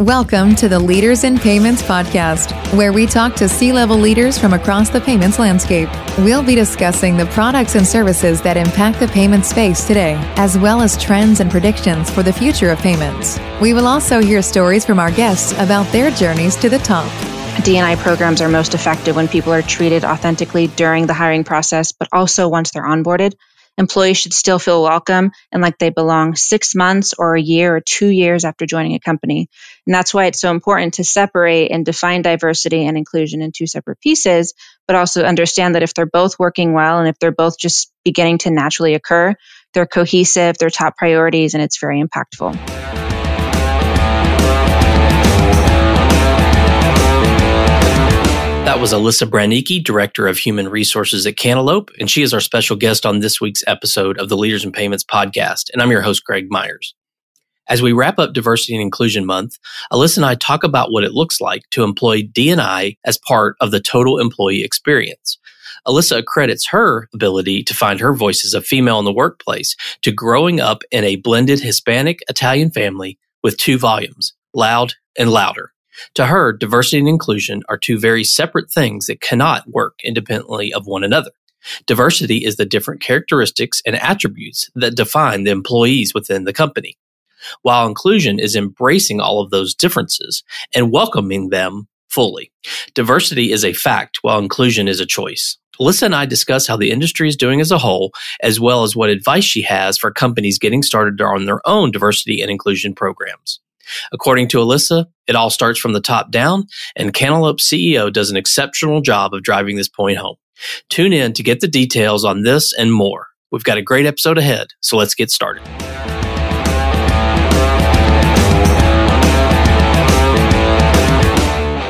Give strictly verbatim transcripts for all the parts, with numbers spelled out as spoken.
Welcome to the Leaders in Payments podcast, where we talk to C-level leaders from across the payments landscape. We'll be discussing the products and services that impact the payment space today, as well as trends and predictions for the future of payments. We will also hear stories from our guests about their journeys to the top. D and I programs are most effective when people are treated authentically during the hiring process, but also once they're onboarded. Employees should still feel welcome and like they belong six months or a year or two years after joining a company. And that's why it's so important to separate and define diversity and inclusion in two separate pieces, but also understand that if they're both working well and if they're both just beginning to naturally occur, they're cohesive, they're top priorities, and it's very impactful. That was Alyssa Branicki, Director of Human Resources at Cantaloupe, and she is our special guest on this week's episode of the Leaders in Payments podcast, and I'm your host, Greg Myers. As we wrap up Diversity and Inclusion Month, Alyssa and I talk about what it looks like to employ D and I as part of the total employee experience. Alyssa accredits her ability to find her voice as a female in the workplace to growing up in a blended Hispanic-Italian family with two volumes, Loud and Louder. To her, diversity and inclusion are two very separate things that cannot work independently of one another. Diversity is the different characteristics and attributes that define the employees within the company, while inclusion is embracing all of those differences and welcoming them fully. Diversity is a fact, while inclusion is a choice. Alyssa and I discuss how the industry is doing as a whole, as well as what advice she has for companies getting started on their own diversity and inclusion programs. According to Alyssa, it all starts from the top down, and Cantaloupe C E O does an exceptional job of driving this point home. Tune in to get the details on this and more. We've got a great episode ahead, so let's get started.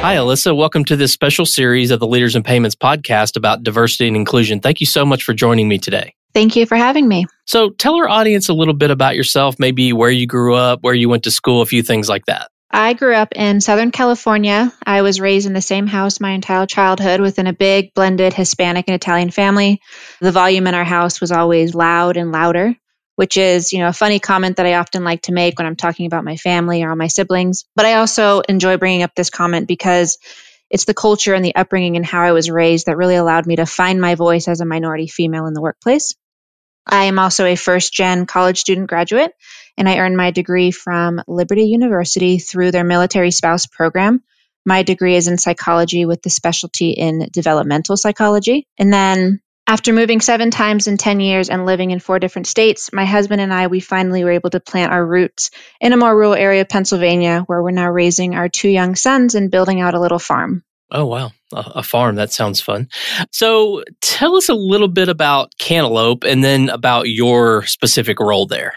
Hi, Alyssa. Welcome to this special series of the Leaders in Payments podcast about diversity and inclusion. Thank you so much for joining me today. Thank you for having me. So tell our audience a little bit about yourself, maybe where you grew up, where you went to school, a few things like that. I grew up in Southern California. I was raised in the same house my entire childhood within a big blended Hispanic and Italian family. The volume in our house was always loud and louder, which is, you know, a funny comment that I often like to make when I'm talking about my family or my siblings. But I also enjoy bringing up this comment because it's the culture and the upbringing and how I was raised that really allowed me to find my voice as a minority female in the workplace. I am also a first-gen college student graduate, and I earned my degree from Liberty University through their military spouse program. My degree is in psychology with the specialty in developmental psychology. And then after moving seven times in ten years and living in four different states, my husband and I, we finally were able to plant our roots in a more rural area of Pennsylvania, where we're now raising our two young sons and building out a little farm. Oh, wow. A, a farm. That sounds fun. So tell us a little bit about Cantaloupe and then about your specific role there.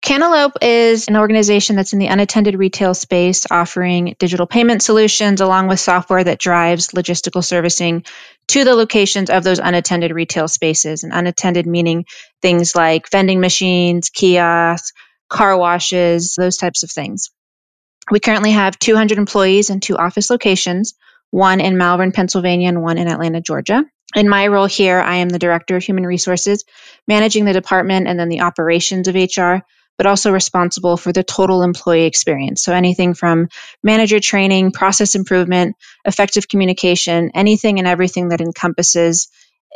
Cantaloupe is an organization that's in the unattended retail space, offering digital payment solutions along with software that drives logistical servicing to the locations of those unattended retail spaces. And unattended meaning things like vending machines, kiosks, car washes, those types of things. We currently have two hundred employees in two office locations, one in Malvern, Pennsylvania, and one in Atlanta, Georgia. In my role here, I am the Director of Human Resources, managing the department and then the operations of H R, but also responsible for the total employee experience. So anything from manager training, process improvement, effective communication, anything and everything that encompasses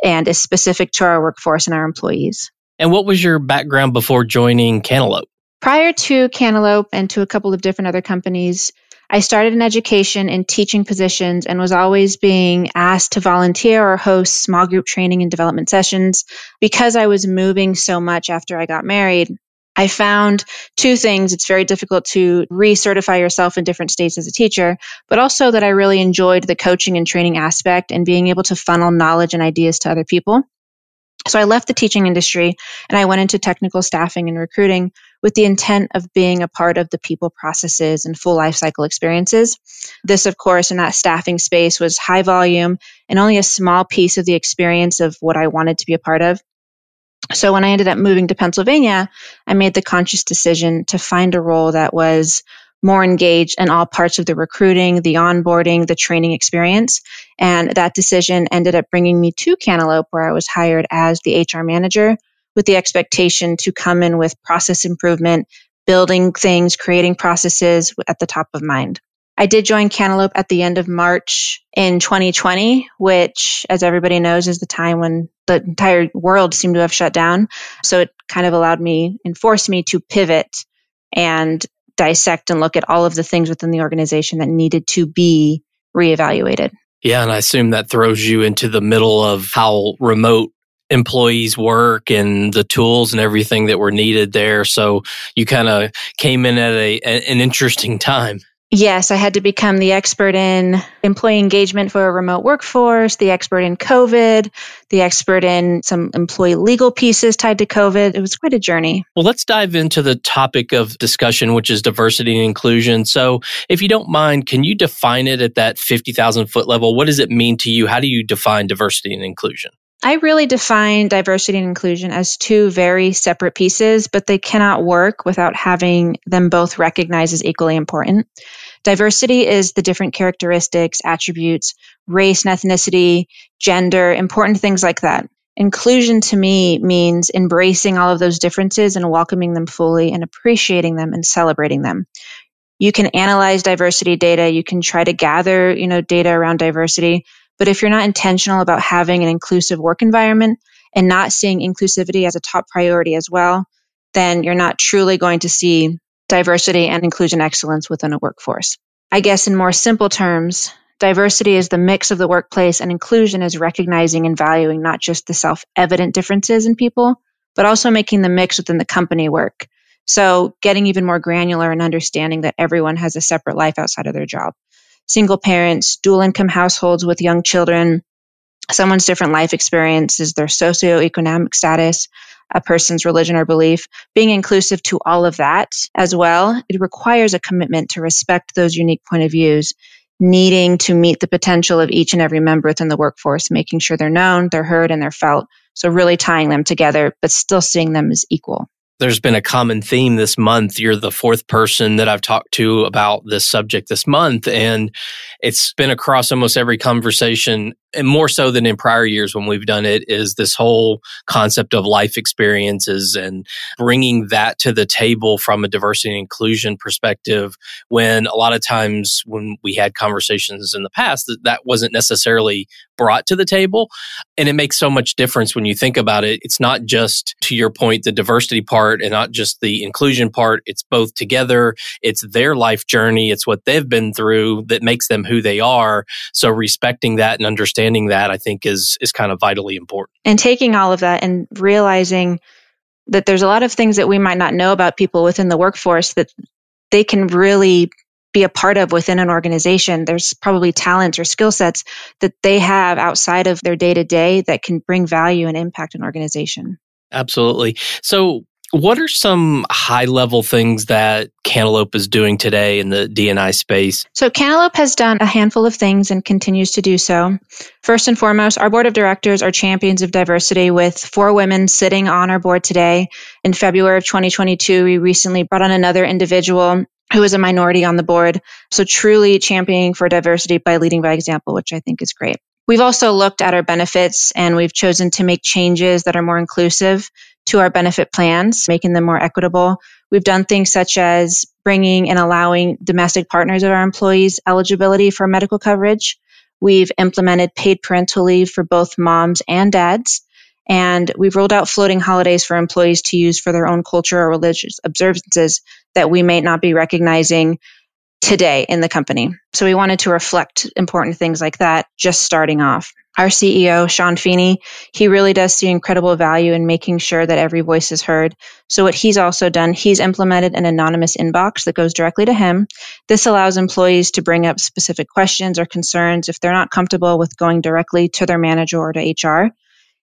and is specific to our workforce and our employees. And what was your background before joining Cantaloupe? Prior to Cantaloupe and to a couple of different other companies, I started in education and teaching positions and was always being asked to volunteer or host small group training and development sessions. Because I was moving so much after I got married, I found two things. It's very difficult to recertify yourself in different states as a teacher, but also that I really enjoyed the coaching and training aspect and being able to funnel knowledge and ideas to other people. So I left the teaching industry and I went into technical staffing and recruiting with the intent of being a part of the people processes and full life cycle experiences. This, of course, in that staffing space was high volume and only a small piece of the experience of what I wanted to be a part of. So when I ended up moving to Pennsylvania, I made the conscious decision to find a role that was more engaged in all parts of the recruiting, the onboarding, the training experience. And that decision ended up bringing me to Cantaloupe, where I was hired as the H R manager with the expectation to come in with process improvement, building things, creating processes at the top of mind. I did join Cantaloupe at the end of March in twenty twenty, which, as everybody knows, is the time when the entire world seemed to have shut down. So it kind of allowed me and forced me to pivot and dissect and look at all of the things within the organization that needed to be reevaluated. Yeah, and I assume that throws you into the middle of how remote employees work and the tools and everything that were needed there. So you kind of came in at a, an interesting time. Yes, I had to become the expert in employee engagement for a remote workforce, the expert in COVID, the expert in some employee legal pieces tied to COVID. It was quite a journey. Well, let's dive into the topic of discussion, which is diversity and inclusion. So if you don't mind, can you define it at that fifty thousand foot level? What does it mean to you? How do you define diversity and inclusion? I really define diversity and inclusion as two very separate pieces, but they cannot work without having them both recognized as equally important. Diversity is the different characteristics, attributes, race and ethnicity, gender, important things like that. Inclusion to me means embracing all of those differences and welcoming them fully and appreciating them and celebrating them. You can analyze diversity data. You can try to gather, you know, data around diversity. But if you're not intentional about having an inclusive work environment and not seeing inclusivity as a top priority as well, then you're not truly going to see diversity and inclusion excellence within a workforce. I guess in more simple terms, diversity is the mix of the workplace, and inclusion is recognizing and valuing not just the self-evident differences in people, but also making the mix within the company work. So getting even more granular and understanding that everyone has a separate life outside of their job. Single parents, dual income households with young children, someone's different life experiences, their socioeconomic status, a person's religion or belief, being inclusive to all of that as well. It requires a commitment to respect those unique point of views, needing to meet the potential of each and every member within the workforce, making sure they're known, they're heard, and they're felt. So really tying them together, but still seeing them as equal. There's been a common theme this month. You're the fourth person that I've talked to about this subject this month, and it's been across almost every conversation, and more so than in prior years when we've done it, is this whole concept of life experiences and bringing that to the table from a diversity and inclusion perspective, when a lot of times when we had conversations in the past, that, that wasn't necessarily brought to the table. And it makes so much difference when you think about it. It's not just, to your point, the diversity part and not just the inclusion part. It's both together. It's their life journey. It's what they've been through that makes them who they are. So respecting that and understanding that, I think, is is kind of vitally important. And taking all of that and realizing that there's a lot of things that we might not know about people within the workforce that they can really be a part of within an organization. There's probably talents or skill sets that they have outside of their day-to-day that can bring value and impact an organization. Absolutely. So what are some high-level things that Cantaloupe is doing today in the D and I space? So Cantaloupe has done a handful of things and continues to do so. First and foremost, our board of directors are champions of diversity, with four women sitting on our board today. In February of twenty twenty-two, we recently brought on another individual who is a minority on the board. So truly championing for diversity by leading by example, which I think is great. We've also looked at our benefits, and we've chosen to make changes that are more inclusive to our benefit plans, making them more equitable. We've done things such as bringing and allowing domestic partners of our employees eligibility for medical coverage. We've implemented paid parental leave for both moms and dads. And we've rolled out floating holidays for employees to use for their own culture or religious observances that we may not be recognizing today in the company. So we wanted to reflect important things like that just starting off. Our C E O, Sean Feeney, he really does see incredible value in making sure that every voice is heard. So what he's also done, he's implemented an anonymous inbox that goes directly to him. This allows employees to bring up specific questions or concerns if they're not comfortable with going directly to their manager or to H R.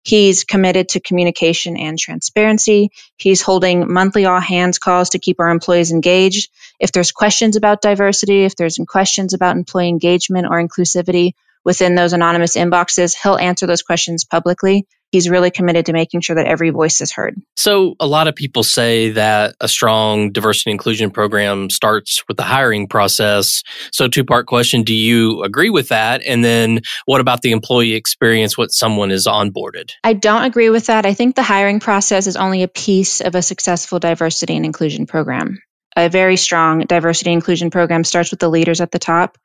He's committed to communication and transparency. He's holding monthly all-hands calls to keep our employees engaged. If there's questions about diversity, if there's questions about employee engagement or inclusivity within those anonymous inboxes, he'll answer those questions publicly. He's really committed to making sure that every voice is heard. So a lot of people say that a strong diversity and inclusion program starts with the hiring process. So two-part question, do you agree with that? And then what about the employee experience once someone is onboarded? I don't agree with that. I think the hiring process is only a piece of a successful diversity and inclusion program. a very strong diversity inclusion program starts with the leaders at the top.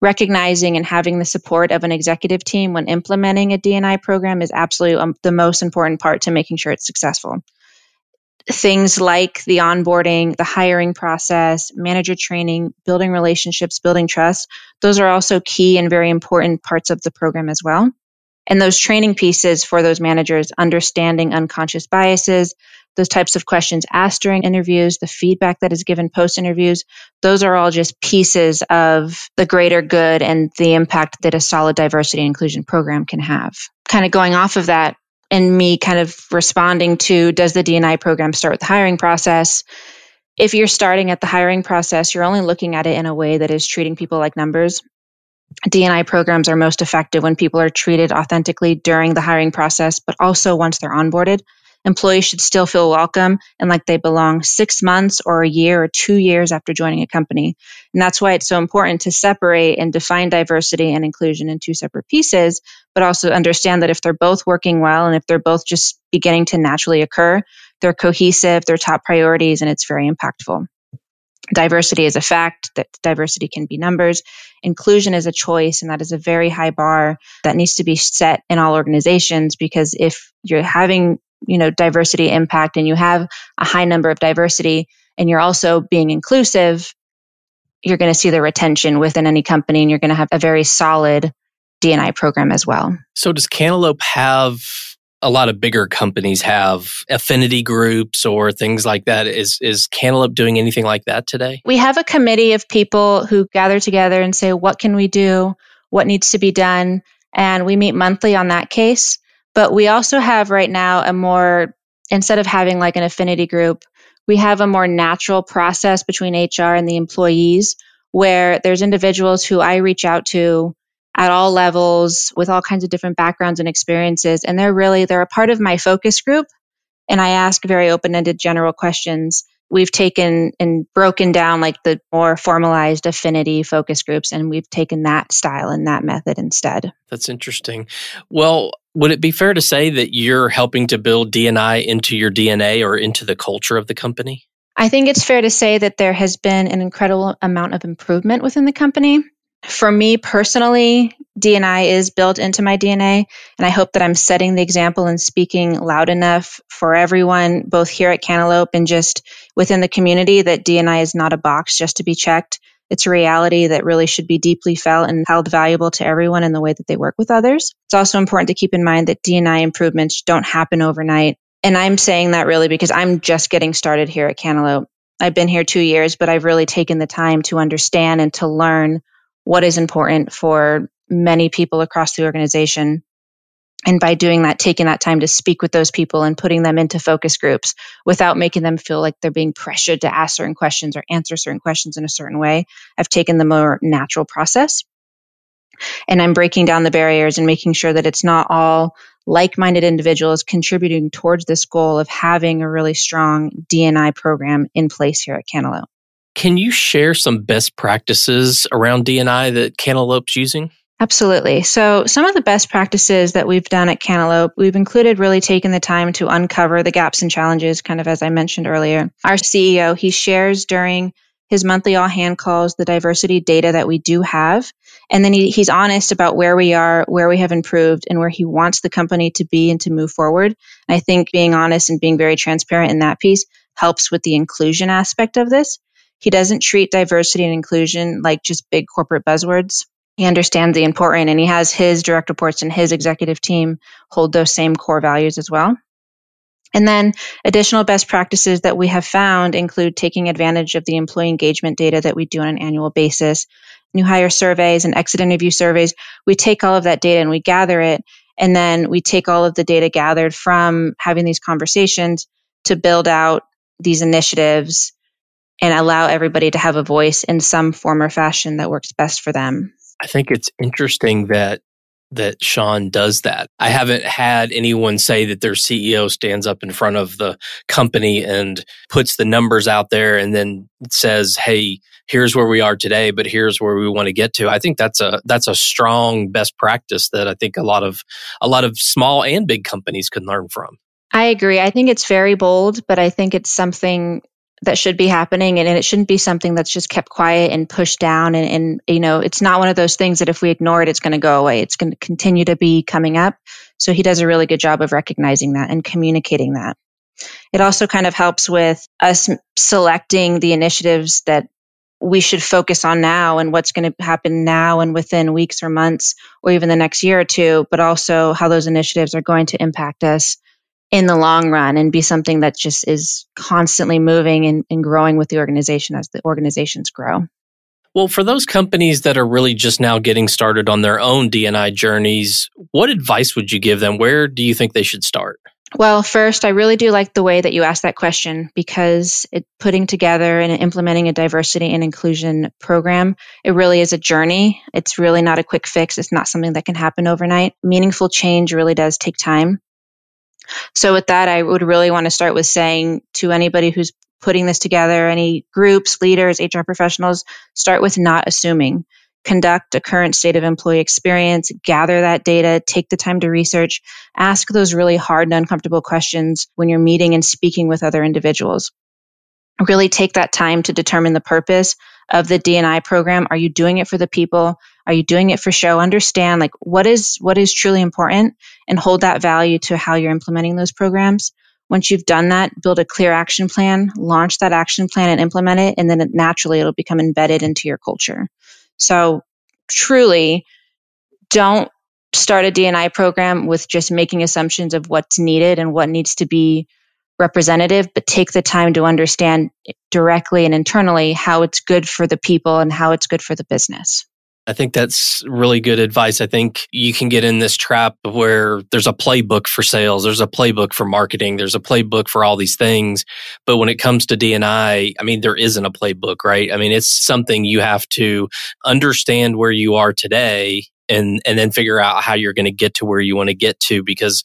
Recognizing and having the support of an executive team when implementing a D and I program is absolutely um, the most important part to making sure it's successful. Things like the onboarding, the hiring process, manager training, building relationships, building trust, those are also key and very important parts of the program as well. And those training pieces for those managers, understanding unconscious biases, those types of questions asked during interviews, the feedback that is given post-interviews, those are all just pieces of the greater good and the impact that a solid diversity and inclusion program can have. Kind of going off of that, and me kind of responding to, does the D and I program start with the hiring process? If you're starting at the hiring process, you're only looking at it in a way that is treating people like numbers. D and I programs are most effective when people are treated authentically during the hiring process, but also once they're onboarded. Employees should still feel welcome and like they belong six months or a year or two years after joining a company. And that's why it's so important to separate and define diversity and inclusion in two separate pieces, but also understand that if they're both working well and if they're both just beginning to naturally occur, they're cohesive, they're top priorities, and it's very impactful. Diversity is a fact, that diversity can be numbers. Inclusion is a choice, and that is a very high bar that needs to be set in all organizations, because if you're having you know, diversity impact and you have a high number of diversity and you're also being inclusive, you're going to see the retention within any company and you're going to have a very solid D and I program as well. So does Cantaloupe have, a lot of bigger companies have affinity groups or things like that? Is, is Cantaloupe doing anything like that today? We have a committee of people who gather together and say, what can we do? What needs to be done? And we meet monthly on that case. But we also have right now a more, instead of having like an affinity group, we have a more natural process between H R and the employees where there's individuals who I reach out to at all levels with all kinds of different backgrounds and experiences. And they're really, they're a part of my focus group. And I ask very open-ended general questions. We've taken and broken down like the more formalized affinity focus groups, and we've taken that style and that method instead. That's interesting. Well, would it be fair to say that you're helping to build D and I into your D N A or into the culture of the company? I think it's fair to say that there has been an incredible amount of improvement within the company. For me personally, D and I is built into my D N A, and I hope that I'm setting the example and speaking loud enough for everyone, both here at Cantaloupe and just within the community, that D and I is not a box just to be checked. It's a reality that really should be deeply felt and held valuable to everyone in the way that they work with others. It's also important to keep in mind that D and I improvements don't happen overnight. And I'm saying that really because I'm just getting started here at Cantaloupe. I've been here two years, but I've really taken the time to understand and to learn what is important for many people across the organization. And by doing that, taking that time to speak with those people and putting them into focus groups without making them feel like they're being pressured to ask certain questions or answer certain questions in a certain way, I've taken the more natural process. And I'm breaking down the barriers and making sure that it's not all like-minded individuals contributing towards this goal of having a really strong D and I program in place here at Cantaloupe. Can you share some best practices around D and I that Cantaloupe's using? Absolutely. So some of the best practices that we've done at Cantaloupe, we've included really taking the time to uncover the gaps and challenges, kind of as I mentioned earlier. Our C E O, he shares during his monthly all-hand calls the diversity data that we do have. And then he, he's honest about where we are, where we have improved, and where he wants the company to be and to move forward. And I think being honest and being very transparent in that piece helps with the inclusion aspect of this. He doesn't treat diversity and inclusion like just big corporate buzzwords. He understands the importance, and he has his direct reports and his executive team hold those same core values as well. And then additional best practices that we have found include taking advantage of the employee engagement data that we do on an annual basis, new hire surveys and exit interview surveys. We take all of that data and we gather it, and then we take all of the data gathered from having these conversations to build out these initiatives and allow everybody to have a voice in some form or fashion that works best for them. I think it's interesting that that Sean does that. I haven't had anyone say that their C E O stands up in front of the company and puts the numbers out there and then says, hey, here's where we are today, but here's where we want to get to. I think that's a that's a strong best practice that I think a lot of a lot of small and big companies can learn from. I agree. I think it's very bold, but I think it's something that should be happening, and, and it shouldn't be something that's just kept quiet and pushed down. And, and you know, it's not one of those things that if we ignore it, it's going to go away. It's going to continue to be coming up. So he does a really good job of recognizing that and communicating that. It also kind of helps with us selecting the initiatives that we should focus on now and what's going to happen now and within weeks or months or even the next year or two, but also how those initiatives are going to impact us in the long run and be something that just is constantly moving and, and growing with the organization as the organizations grow. Well, for those companies that are really just now getting started on their own D and I journeys, what advice would you give them? Where do you think they should start? Well, first, I really do like the way that you asked that question, because it, putting together and implementing a diversity and inclusion program, it really is a journey. It's really not a quick fix. It's not something that can happen overnight. Meaningful change really does take time. So with that, I would really want to start with saying to anybody who's putting this together, any groups, leaders, H R professionals, start with not assuming. Conduct a current state of employee experience, gather that data, take the time to research, ask those really hard and uncomfortable questions when you're meeting and speaking with other individuals. Really take that time to determine the purpose of the D and I program. Are you doing it for the people? Are you doing it for show? Understand like what is what is truly important and hold that value to how you're implementing those programs. Once you've done that, build a clear action plan, launch that action plan and implement it, and then it naturally it'll become embedded into your culture. So truly, don't start a D and I program with just making assumptions of what's needed and what needs to be representative, but take the time to understand directly and internally how it's good for the people and how it's good for the business. I think that's really good advice. I think you can get in this trap where there's a playbook for sales, there's a playbook for marketing, there's a playbook for all these things. But when it comes to D and I, I mean, there isn't a playbook, right? I mean, it's something you have to understand where you are today and, and then figure out how you're going to get to where you want to get to. Because,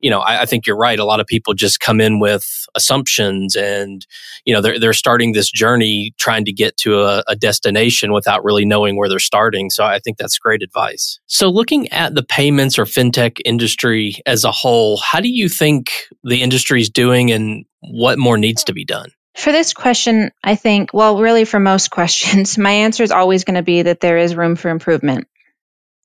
you know, I, I think you're right. A lot of people just come in with assumptions and, you know, they're, they're starting this journey trying to get to a, a destination without really knowing where they're starting. So I think that's great advice. So looking at the payments or fintech industry as a whole, how do you think the industry is doing and what more needs to be done? For this question, I think, well, really for most questions, my answer is always going to be that there is room for improvement.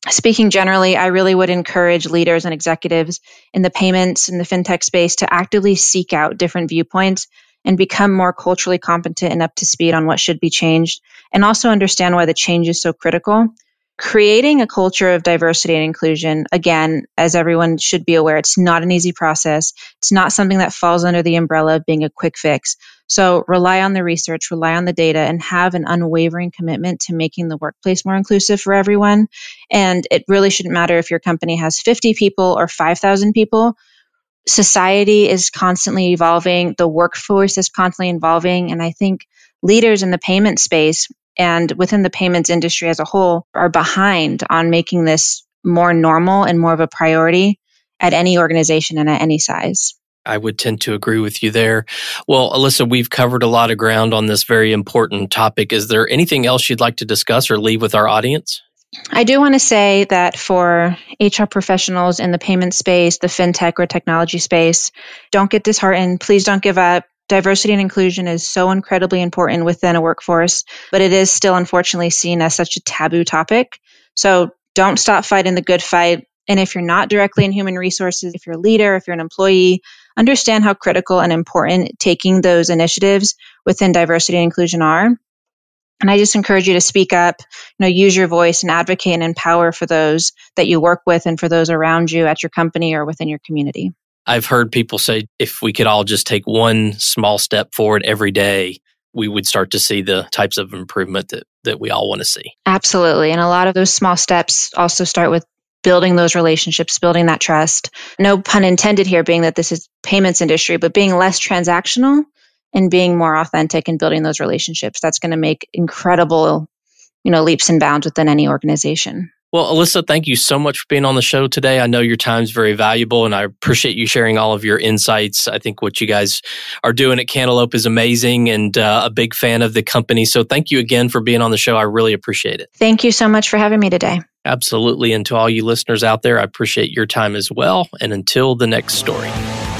Speaking generally, I really would encourage leaders and executives in the payments and the fintech space to actively seek out different viewpoints and become more culturally competent and up to speed on what should be changed, and also understand why the change is so critical. Creating a culture of diversity and inclusion, again, as everyone should be aware, it's not an easy process. It's not something that falls under the umbrella of being a quick fix. So rely on the research, rely on the data, and have an unwavering commitment to making the workplace more inclusive for everyone. And it really shouldn't matter if your company has fifty people or five thousand people. Society is constantly evolving. The workforce is constantly evolving. And I think leaders in the payment space and within the payments industry as a whole are behind on making this more normal and more of a priority at any organization and at any size. I would tend to agree with you there. Well, Alyssa, we've covered a lot of ground on this very important topic. Is there anything else you'd like to discuss or leave with our audience? I do want to say that for H R professionals in the payment space, the fintech or technology space, don't get disheartened. Please don't give up. Diversity and inclusion is so incredibly important within a workforce, but it is still unfortunately seen as such a taboo topic. So don't stop fighting the good fight. And if you're not directly in human resources, if you're a leader, if you're an employee, understand how critical and important taking those initiatives within diversity and inclusion are. And I just encourage you to speak up, you know, use your voice and advocate and empower for those that you work with and for those around you at your company or within your community. I've heard people say if we could all just take one small step forward every day, we would start to see the types of improvement that, that we all want to see. Absolutely. And a lot of those small steps also start with building those relationships, building that trust. No pun intended here, being that this is payments industry, but being less transactional and being more authentic and building those relationships. That's going to make incredible, you know, leaps and bounds within any organization. Well, Alyssa, thank you so much for being on the show today. I know your time's very valuable, and I appreciate you sharing all of your insights. I think what you guys are doing at Cantaloupe is amazing, and uh, a big fan of the company. So thank you again for being on the show. I really appreciate it. Thank you so much for having me today. Absolutely. And to all you listeners out there, I appreciate your time as well. And until the next story.